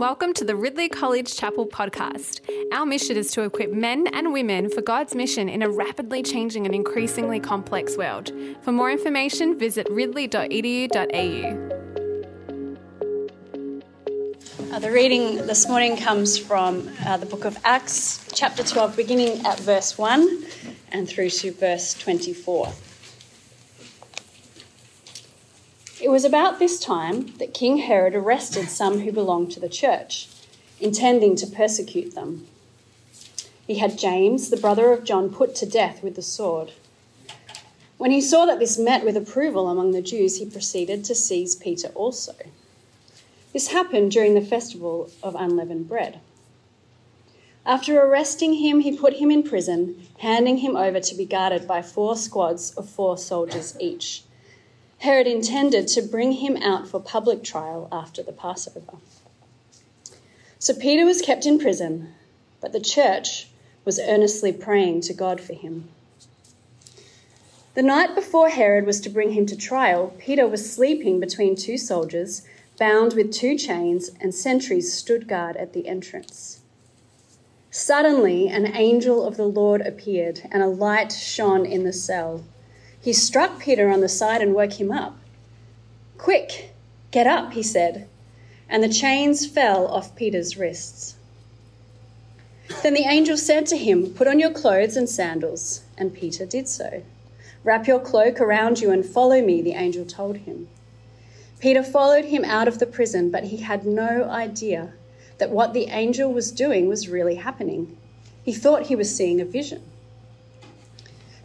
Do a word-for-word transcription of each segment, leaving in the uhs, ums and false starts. Welcome to the Ridley College Chapel podcast. Our mission is to equip men and women for God's mission in a rapidly changing and increasingly complex world. For more information, visit ridley dot e d u dot a u. Uh, the reading this morning comes from uh, the book of Acts, chapter twelve, beginning at verse one and through to verse twenty-four. It was about this time that King Herod arrested some who belonged to the church, intending to persecute them. He had James, the brother of John, put to death with the sword. When he saw that this met with approval among the Jews, he proceeded to seize Peter also. This happened during the festival of unleavened bread. After arresting him, he put him in prison, handing him over to be guarded by four squads of four soldiers each. Herod intended to bring him out for public trial after the Passover. So Peter was kept in prison, but the church was earnestly praying to God for him. The night before Herod was to bring him to trial, Peter was sleeping between two soldiers, bound with two chains, and sentries stood guard at the entrance. Suddenly, an angel of the Lord appeared, and a light shone in the cell. He struck Peter on the side and woke him up. "Quick, get up," he said, and the chains fell off Peter's wrists. Then the angel said to him, "Put on your clothes and sandals," and Peter did so. "Wrap your cloak around you and follow me," the angel told him. Peter followed him out of the prison, but he had no idea that what the angel was doing was really happening. He thought he was seeing a vision.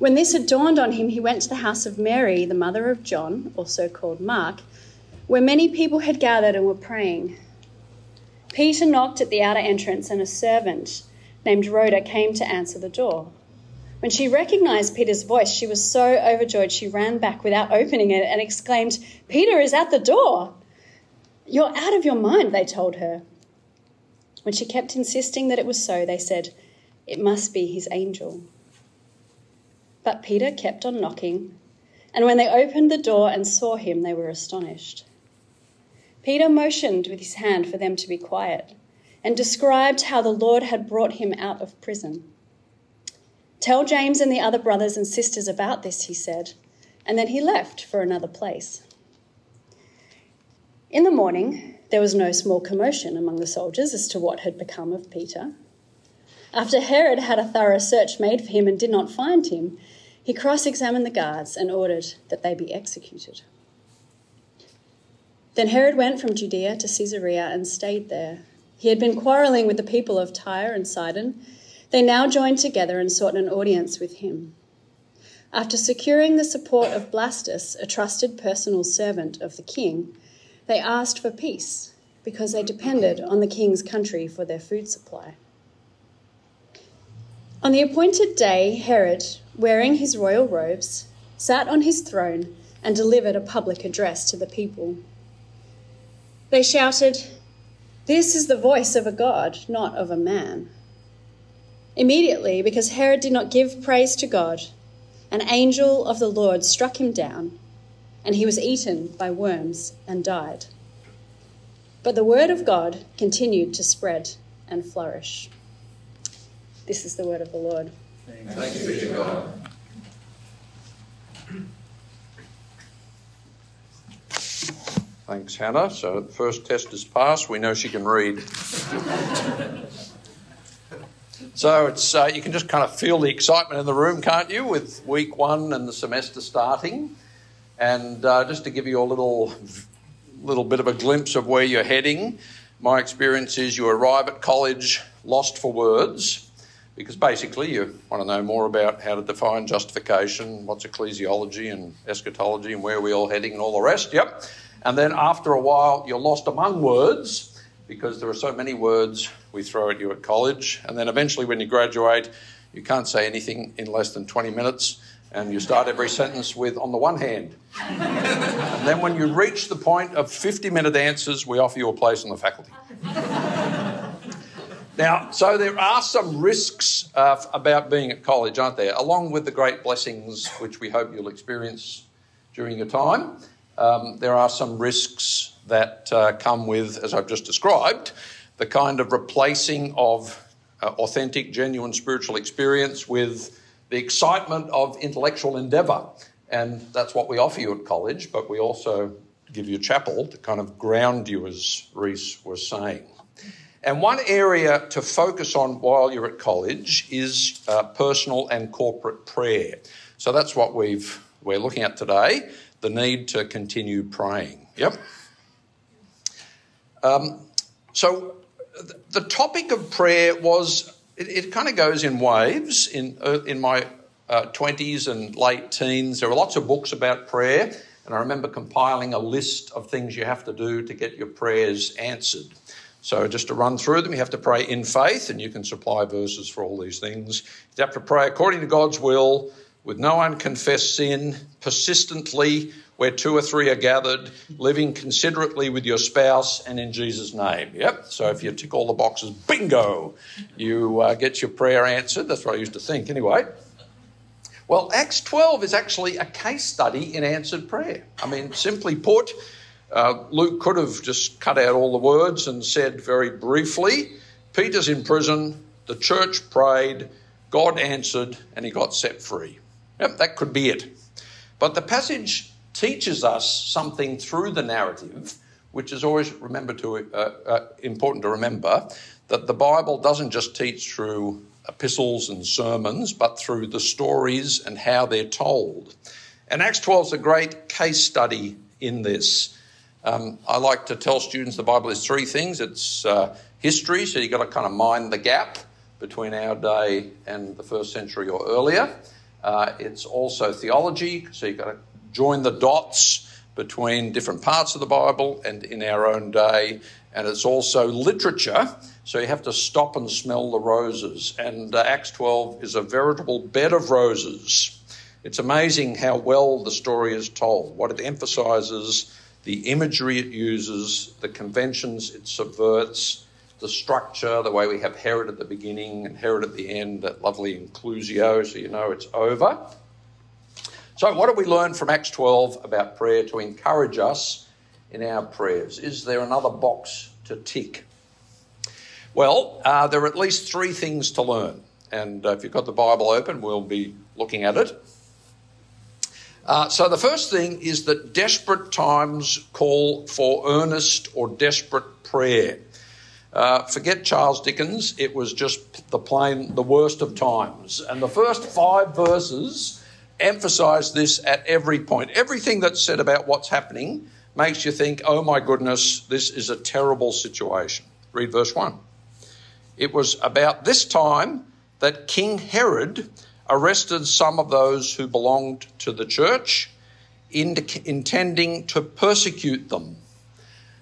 When this had dawned on him, he went to the house of Mary, the mother of John, also called Mark, where many people had gathered and were praying. Peter knocked at the outer entrance, and a servant named Rhoda came to answer the door. When she recognised Peter's voice, she was so overjoyed she ran back without opening it and exclaimed, "Peter is at the door!" "You're out of your mind," they told her. When she kept insisting that it was so, they said, "It must be his angel." But Peter kept on knocking, and when they opened the door and saw him, they were astonished. Peter motioned with his hand for them to be quiet and described how the Lord had brought him out of prison. "Tell James and the other brothers and sisters about this," he said, and then he left for another place. In the morning, there was no small commotion among the soldiers as to what had become of Peter. After Herod had a thorough search made for him and did not find him, he cross-examined the guards and ordered that they be executed. Then Herod went from Judea to Caesarea and stayed there. He had been quarrelling with the people of Tyre and Sidon. They now joined together and sought an audience with him. After securing the support of Blastus, a trusted personal servant of the king, they asked for peace because they depended on the king's country for their food supply. On the appointed day, Herod, wearing his royal robes, sat on his throne and delivered a public address to the people. They shouted, "This is the voice of a god, not of a man." Immediately, because Herod did not give praise to God, an angel of the Lord struck him down, and he was eaten by worms and died. But the word of God continued to spread and flourish. This is the word of the Lord. Thanks. Thanks be to God. Thanks, Hannah. So the first test is passed. We know she can read. So it's uh, you can just kind of feel the excitement in the room, can't you, with week one and the semester starting. And uh, just to give you a little, little bit of a glimpse of where you're heading, my experience is you arrive at college lost for words, because basically you want to know more about how to define justification, what's ecclesiology and eschatology and where are we all heading and all the rest, yep. And then after a while you're lost among words because there are so many words we throw at you at college. And then eventually when you graduate, you can't say anything in less than twenty minutes, and you start every sentence with, on the one hand. And then when you reach the point of fifty-minute answers, we offer you a place on the faculty. Now, so there are some risks uh, about being at college, aren't there? Along with the great blessings which we hope you'll experience during your time, um, there are some risks that uh, come with, as I've just described, the kind of replacing of uh, authentic, genuine spiritual experience with the excitement of intellectual endeavour. And that's what we offer you at college, but we also give you chapel to kind of ground you, as Rhys was saying. And one area to focus on while you're at college is uh, personal and corporate prayer. So that's what we've, we're looking at today, the need to continue praying. Yep. Um, so th- the topic of prayer was, it, it kind of goes in waves. In, uh, in my uh, twenties and late teens, there were lots of books about prayer, and I remember compiling a list of things you have to do to get your prayers answered. So just to run through them, you have to pray in faith, and you can supply verses for all these things. You have to pray according to God's will, with no unconfessed sin, persistently where two or three are gathered, living considerately with your spouse and in Jesus' name. Yep, so if you tick all the boxes, bingo, you uh, get your prayer answered. That's what I used to think anyway. Well, Acts twelve is actually a case study in answered prayer. I mean, simply put, Uh, Luke could have just cut out all the words and said very briefly, Peter's in prison, the church prayed, God answered, and he got set free. Yep, that could be it. But the passage teaches us something through the narrative, which is always remember to, uh, uh, important to remember, that the Bible doesn't just teach through epistles and sermons, but through the stories and how they're told. And Acts twelve is a great case study in this. Um, I like to tell students the Bible is three things. It's uh, history, so you've got to kind of mind the gap between our day and the first century or earlier. Uh, it's also theology, so you've got to join the dots between different parts of the Bible and in our own day. And it's also literature, so you have to stop and smell the roses. And uh, Acts twelve is a veritable bed of roses. It's amazing how well the story is told, what it emphasises, the imagery it uses, the conventions it subverts, the structure, the way we have Herod at the beginning and Herod at the end, that lovely inclusio, so you know it's over. So what do we learn from Acts twelve about prayer to encourage us in our prayers? Is there another box to tick? Well, uh, there are at least three things to learn. And uh, if you've got the Bible open, we'll be looking at it. Uh, so the first thing is that desperate times call for earnest or desperate prayer. Uh, forget Charles Dickens, it was just the plain, the worst of times. And the first five verses emphasise this at every point. Everything that's said about what's happening makes you think, oh my goodness, this is a terrible situation. Read verse one. It was about this time that King Herod arrested some of those who belonged to the church, indic- intending to persecute them.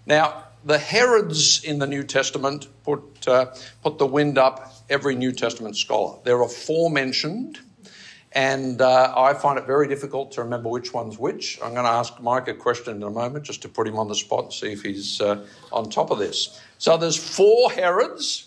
Now, the Herods in the New Testament put uh, put the wind up every New Testament scholar. They're aforementioned, and uh, I find it very difficult to remember which one's which. I'm going to ask Mike a question in a moment just to put him on the spot and see if he's uh, on top of this. So there's four Herods.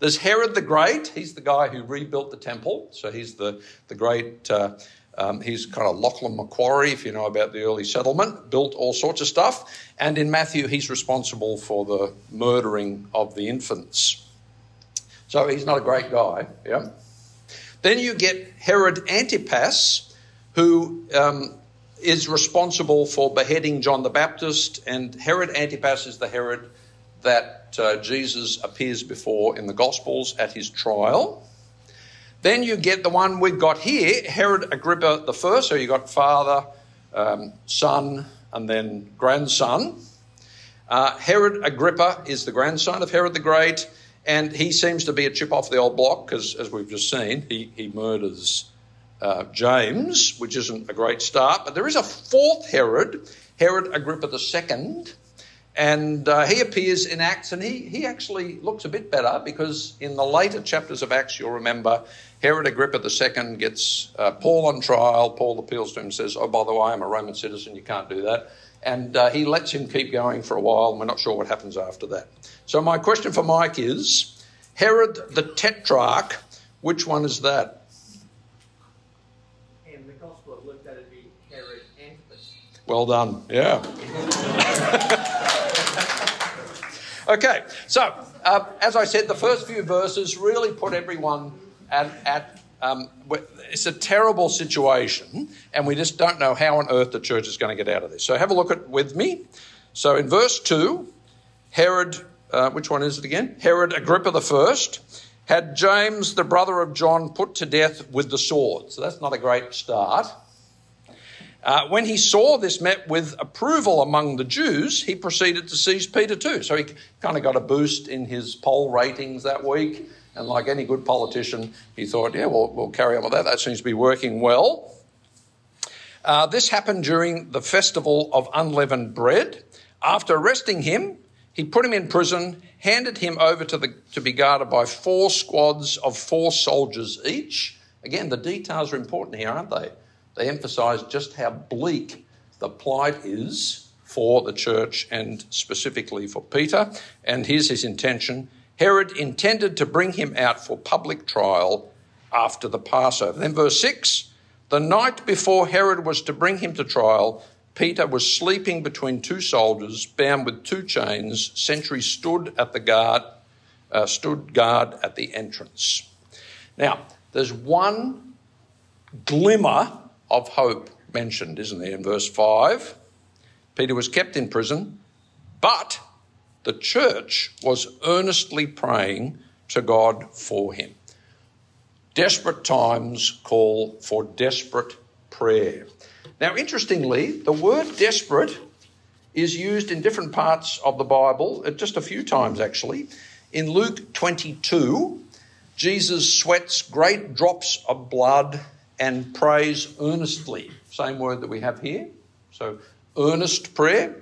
There's Herod the Great. He's the guy who rebuilt the temple. So he's the, the great, uh, um, he's kind of Lachlan Macquarie, if you know about the early settlement, built all sorts of stuff. And in Matthew, he's responsible for the murdering of the infants. So he's not a great guy, yeah. Then you get Herod Antipas, who um, is responsible for beheading John the Baptist. And Herod Antipas is the Herod that uh, Jesus appears before in the Gospels at his trial. Then you get the one we've got here, Herod Agrippa the First. So you've got father, um, son, and then grandson. Uh, Herod Agrippa is the grandson of Herod the Great, and he seems to be a chip off the old block because, as we've just seen, he, he murders uh, James, which isn't a great start. But there is a fourth Herod, Herod Agrippa the Second, And uh, he appears in Acts, and he, he actually looks a bit better, because in the later chapters of Acts, you'll remember, Herod Agrippa the Second gets uh, Paul on trial. Paul appeals to him and says, oh, by the way, I'm a Roman citizen, you can't do that. And uh, he lets him keep going for a while, and we're not sure what happens after that. So my question for Mike is, Herod the Tetrarch, which one is that? And the Gospel of Luke, that would be Herod Antipas. Well done, yeah. Okay, so uh, as I said, the first few verses really put everyone at, at um, it's a terrible situation, and we just don't know how on earth the church is going to get out of this. So have a look at with me. So in verse two, Herod, uh, which one is it again? Herod Agrippa the First had James, the brother of John, put to death with the sword. So that's not a great start. Uh, when he saw this met with approval among the Jews, he proceeded to seize Peter too. So he kind of got a boost in his poll ratings that week. And like any good politician, he thought, yeah, we'll, we'll carry on with that. That seems to be working well. Uh, this happened during the festival of unleavened bread. After arresting him, he put him in prison, handed him over to, the, to be guarded by four squads of four soldiers each. Again, the details are important here, aren't they? They emphasise just how bleak the plight is for the church and specifically for Peter. And here's his intention. Herod intended to bring him out for public trial after the Passover. Then verse six, the night before Herod was to bring him to trial, Peter was sleeping between two soldiers, bound with two chains. Sentries stood at the guard, uh, stood guard at the entrance. Now, there's one glimmer of hope mentioned, isn't there, in verse five? Peter was kept in prison, but the church was earnestly praying to God for him. Desperate times call for desperate prayer. Now, interestingly, the word desperate is used in different parts of the Bible, just a few times actually. In Luke twenty-two, Jesus sweats great drops of blood and prays earnestly. Same word that we have here. So earnest prayer.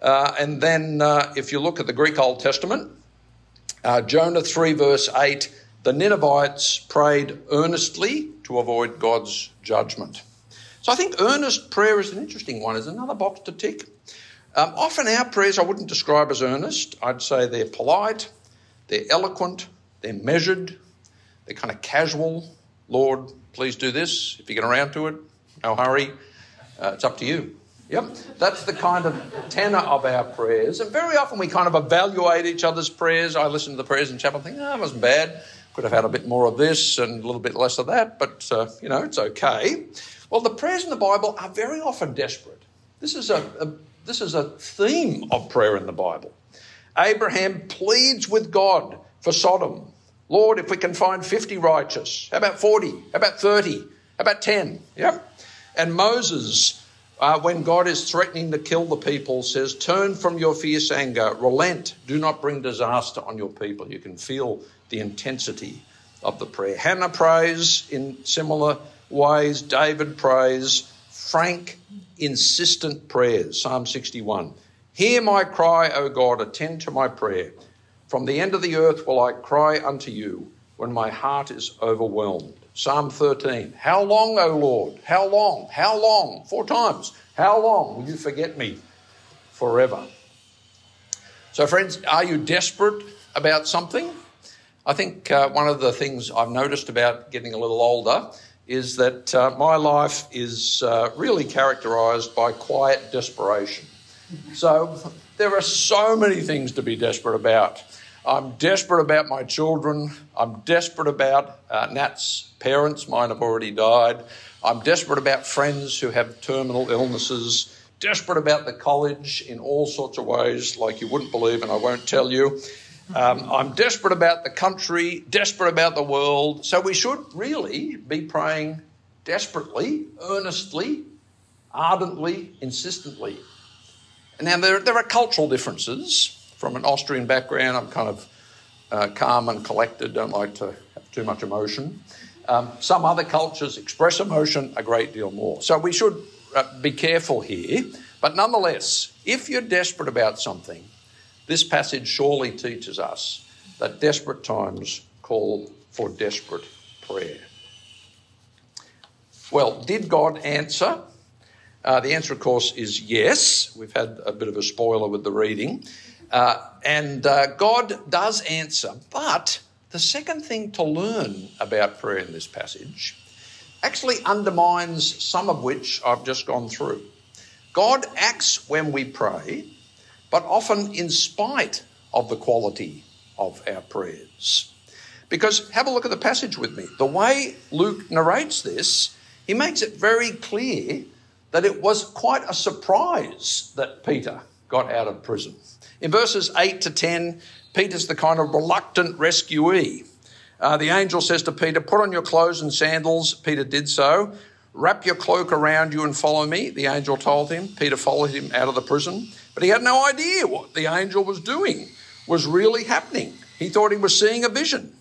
Uh, and then uh, if you look at the Greek Old Testament, uh, Jonah three verse eight, the Ninevites prayed earnestly to avoid God's judgment. So I think earnest prayer is an interesting one. It's another box to tick. Um, often our prayers I wouldn't describe as earnest. I'd say they're polite, they're eloquent, they're measured, they're kind of casual. Lord, please do this. If you get around to it, no hurry. Uh, it's up to you. Yep, that's the kind of tenor of our prayers. And very often we kind of evaluate each other's prayers. I listen to the prayers in chapel and think, oh, it wasn't bad. Could have had a bit more of this and a little bit less of that, but, uh, you know, it's okay. Well, the prayers in the Bible are very often desperate. This is a, a this is a theme of prayer in the Bible. Abraham pleads with God for Sodom. Lord, if we can find fifty righteous, how about forty? How about thirty? How about ten? Yep. And Moses, uh, when God is threatening to kill the people, says, turn from your fierce anger, relent, do not bring disaster on your people. You can feel the intensity of the prayer. Hannah prays in similar ways. David prays. Frank, insistent prayers. Psalm sixty-one. Hear my cry, O God, attend to my prayer. From the end of the earth will I cry unto you when my heart is overwhelmed. Psalm thirteen, how long, O Lord? How long? How long? Four times. How long will you forget me? Forever. So friends, are you desperate about something? I think uh, one of the things I've noticed about getting a little older is that uh, my life is uh, really characterised by quiet desperation. So there are so many things to be desperate about. I'm desperate about my children. I'm desperate about uh, Nat's parents. Mine have already died. I'm desperate about friends who have terminal illnesses. Desperate about the college in all sorts of ways, like you wouldn't believe, and I won't tell you. Um, I'm desperate about the country, desperate about the world. So we should really be praying desperately, earnestly, ardently, insistently. Now, there, there are cultural differences. From an Austrian background, I'm kind of uh, calm and collected, don't like to have too much emotion. Um, some other cultures express emotion a great deal more. So we should uh, be careful here. But nonetheless, if you're desperate about something, this passage surely teaches us that desperate times call for desperate prayer. Well, did God answer? Uh, the answer, of course, is yes. We've had a bit of a spoiler with the reading. Uh, and uh, God does answer. But the second thing to learn about prayer in this passage actually undermines some of which I've just gone through. God acts when we pray, but often in spite of the quality of our prayers. Because have a look at the passage with me. The way Luke narrates this, he makes it very clear that it was quite a surprise that Peter got out of prison. In verses eight to ten, Peter's the kind of reluctant rescuee. Uh, the angel says to Peter, "Put on your clothes and sandals." Peter did so. "Wrap your cloak around you and follow me," the angel told him. Peter followed him out of the prison, but he had no idea what the angel was doing was really happening. He thought he was seeing a vision.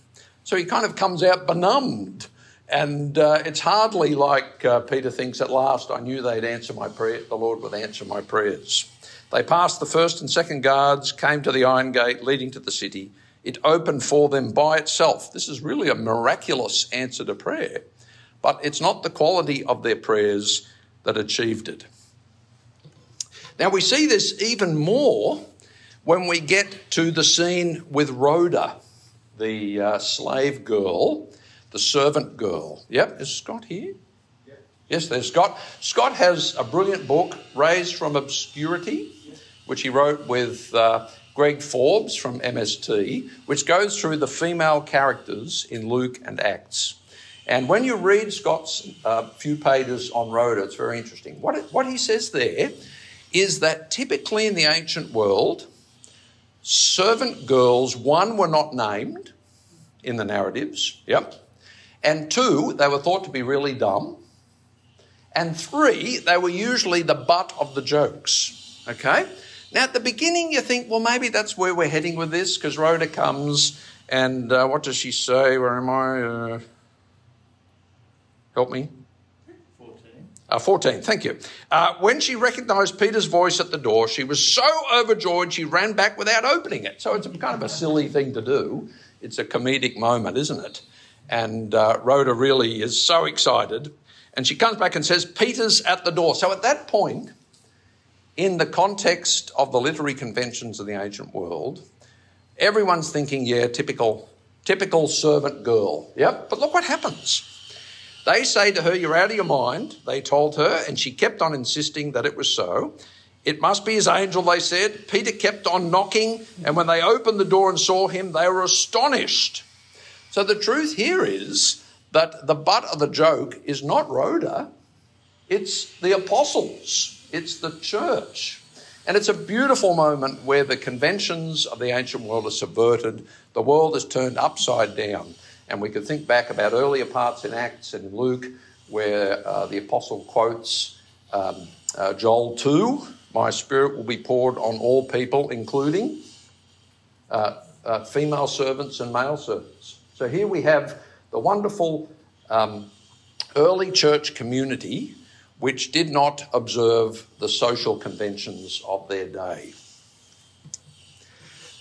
So he kind of comes out benumbed, and uh, it's hardly like uh, Peter thinks, "At last I knew they'd answer my prayer, the Lord would answer my prayers." They passed the first and second guards, came to the iron gate leading to the city. It opened for them by itself. This is really a miraculous answer to prayer, but it's not the quality of their prayers that achieved it. Now, we see this even more when we get to the scene with Rhoda, the uh, slave girl, the servant girl. Yep, is Scott here? Yep. Yes, there's Scott. Scott has a brilliant book, Raised from Obscurity, yep, which he wrote with uh, Greg Forbes from M S T, which goes through the female characters in Luke and Acts. And when you read Scott's uh, few pages on Rhoda, it's very interesting. What, it, what he says there is that typically in the ancient world, servant girls, one, were not named in the narratives, yep, and two, they were thought to be really dumb, and three, they were usually the butt of the jokes, okay? Now, at the beginning, you think, well, maybe that's where we're heading with this, because Rhoda comes and uh, what does she say? Where am I? Uh, help me. fourteen, thank you. Uh, when she recognised Peter's voice at the door, she was so overjoyed she ran back without opening it. So it's kind of a silly thing to do. It's a comedic moment, isn't it? And uh, Rhoda really is so excited. And she comes back and says, "Peter's at the door." So at that point, in the context of the literary conventions of the ancient world, everyone's thinking, yeah, typical, typical servant girl. Yep, but look what happens. They say to her, "You're out of your mind," they told her, and she kept on insisting that it was so. "It must be his angel," they said. Peter kept on knocking, and when they opened the door and saw him, they were astonished. So the truth here is that the butt of the joke is not Rhoda, it's the apostles, it's the church. And it's a beautiful moment where the conventions of the ancient world are subverted, the world is turned upside down. And we could think back about earlier parts in Acts and in Luke where uh, the apostle quotes um, uh, Joel two, "My spirit will be poured on all people," including uh, uh, female servants and male servants. So here we have the wonderful um, early church community which did not observe the social conventions of their day.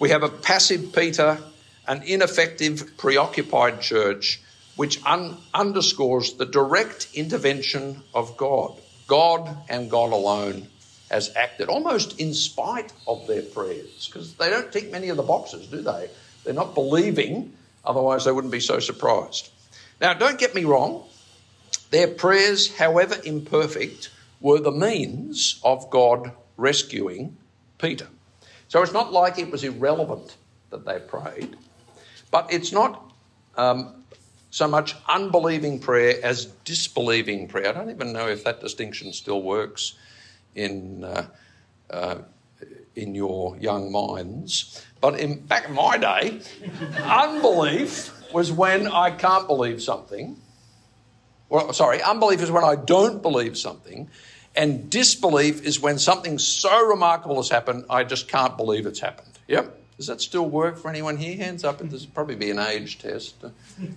We have a passive Peter, an ineffective, preoccupied church, which un- underscores the direct intervention of God. God and God alone has acted, almost in spite of their prayers, because they don't tick many of the boxes, do they? They're not believing, otherwise they wouldn't be so surprised. Now, don't get me wrong. Their prayers, however imperfect, were the means of God rescuing Peter. So it's not like it was irrelevant that they prayed. But it's not um, so much unbelieving prayer as disbelieving prayer. I don't even know if that distinction still works in uh, uh, in your young minds. But in, back in my day, unbelief was when I can't believe something. Well, sorry, unbelief is when I don't believe something, and disbelief is when something so remarkable has happened, I just can't believe it's happened. Yep. Does that still work for anyone here? Hands up. There's probably be an age test.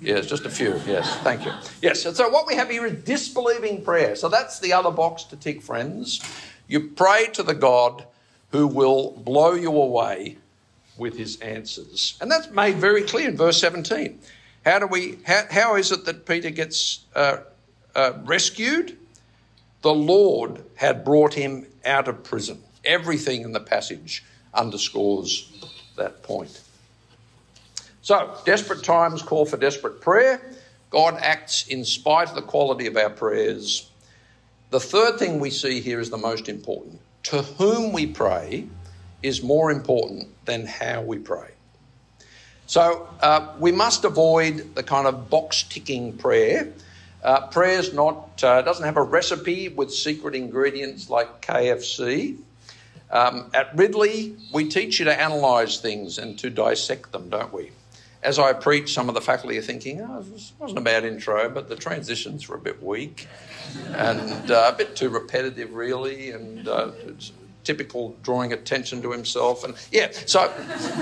Yes, just a few. Yes, thank you. Yes, and so what we have here is disbelieving prayer. So that's the other box to tick, friends. You pray to the God who will blow you away with his answers. And that's made very clear in verse seventeen. How do we? How, how is it that Peter gets uh, uh, rescued? The Lord had brought him out of prison. Everything in the passage underscores that point. So, desperate times call for desperate prayer. God acts in spite of the quality of our prayers. The third thing we see here is the most important. To whom we pray is more important than how we pray. So uh, we must avoid the kind of box-ticking prayer. Uh, prayer's not, uh, doesn't have a recipe with secret ingredients like K F C. Um, at Ridley, we teach you to analyse things and to dissect them, don't we? As I preach, some of the faculty are thinking, oh, this wasn't a bad intro, but the transitions were a bit weak and uh, a bit too repetitive, really, and uh, typical drawing attention to himself. And yeah, so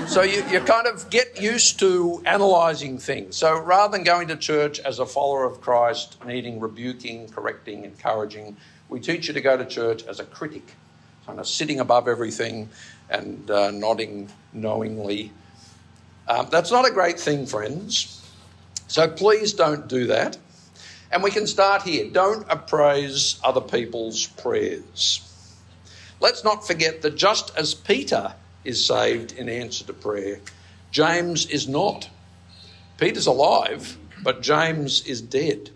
so you, you kind of get used to analysing things. So rather than going to church as a follower of Christ, needing rebuking, correcting, encouraging, we teach you to go to church as a critic, kind of sitting above everything and uh, nodding knowingly. Um, that's not a great thing, friends. So please don't do that. And we can start here. Don't appraise other people's prayers. Let's not forget that just as Peter is saved in answer to prayer, James is not. Peter's alive, but James is dead.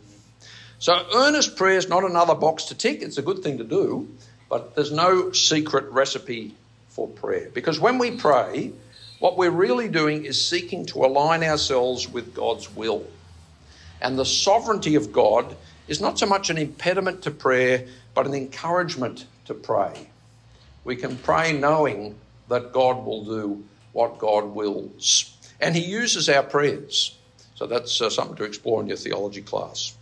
So earnest prayer is not another box to tick. It's a good thing to do, but there's no secret recipe for prayer. Because when we pray, what we're really doing is seeking to align ourselves with God's will. And the sovereignty of God is not so much an impediment to prayer, but an encouragement to pray. We can pray knowing that God will do what God wills. And he uses our prayers. So that's uh, something to explore in your theology class.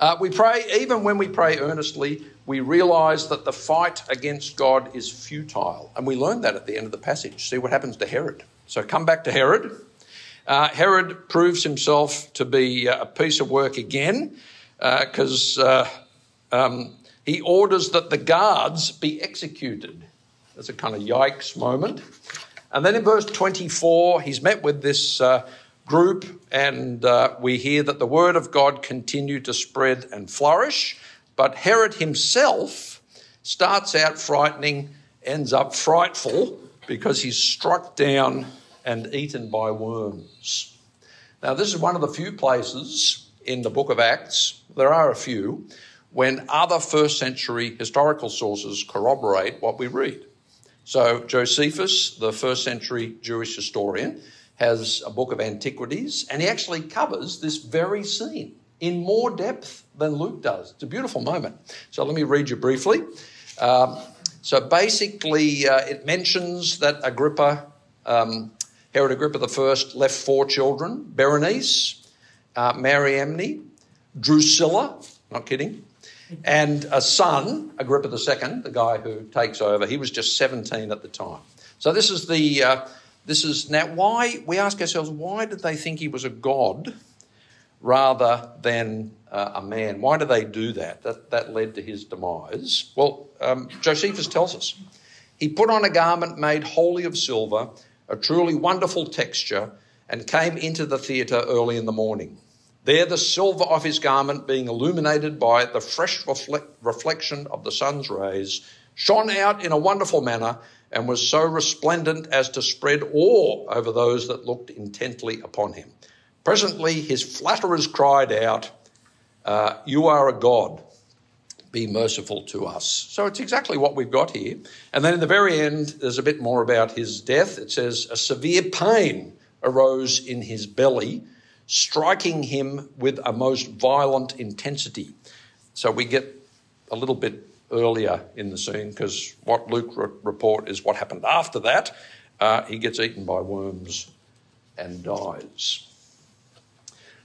Uh, we pray, even when we pray earnestly, we realise that the fight against God is futile. And we learn that at the end of the passage. See what happens to Herod. So come back to Herod. Uh, Herod proves himself to be a piece of work again because uh, uh, um, he orders that the guards be executed. That's a kind of yikes moment. And then in verse twenty-four, he's met with this uh, group and uh, we hear that the word of God continued to spread and flourish, but Herod himself starts out frightening, ends up frightful because he's struck down and eaten by worms. Now, this is one of the few places in the book of Acts, there are a few, when other first century historical sources corroborate what we read. So Josephus, the first century Jewish historian, has a book of antiquities, and he actually covers this very scene in more depth than Luke does. It's a beautiful moment. So let me read you briefly. Um, so basically uh, it mentions that Agrippa, um, Herod Agrippa the First left four children, Berenice, uh, Mariamne, Drusilla, not kidding, and a son, Agrippa the Second, the guy who takes over. He was just seventeen at the time. So this is the... Uh, This is now why we ask ourselves, why did they think he was a god rather than uh, a man? Why do they do that? That that led to his demise. Well, um, Josephus tells us he put on a garment made wholly of silver, a truly wonderful texture, and came into the theatre early in the morning. There, the silver of his garment, being illuminated by the fresh reflect- reflection of the sun's rays, shone out in a wonderful manner and was so resplendent as to spread awe over those that looked intently upon him. Presently his flatterers cried out, uh, you are a god, be merciful to us. So it's exactly what we've got here. And then in the very end, there's a bit more about his death. It says, a severe pain arose in his belly, striking him with a most violent intensity. So we get a little bit earlier in the scene, because what Luke re- report is what happened after that. Uh, he gets eaten by worms and dies.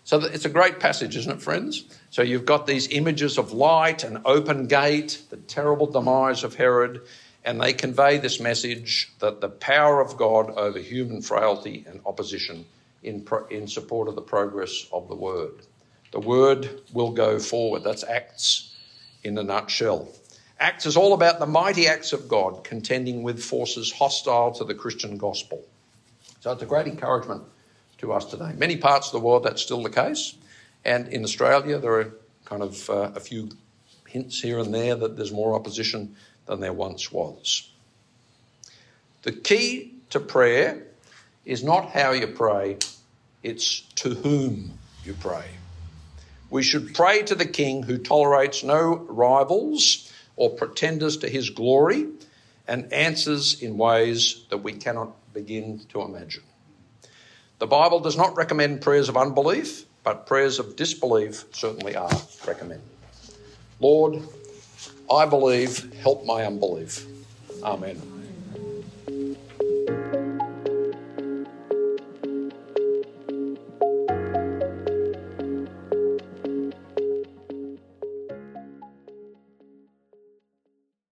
So th- it's a great passage, isn't it, friends? So you've got these images of light and open gate, the terrible demise of Herod, and they convey this message that the power of God over human frailty and opposition in, pro- in support of the progress of the Word. The Word will go forward. That's Acts in a nutshell. Acts is all about the mighty acts of God contending with forces hostile to the Christian gospel. So it's a great encouragement to us today. Many parts of the world, that's still the case. And in Australia, there are kind of uh, a few hints here and there that there's more opposition than there once was. The key to prayer is not how you pray, it's to whom you pray. We should pray to the King who tolerates no rivals or pretenders to his glory and answers in ways that we cannot begin to imagine. The Bible does not recommend prayers of unbelief, but prayers of disbelief certainly are recommended. Lord, I believe, help my unbelief. Amen.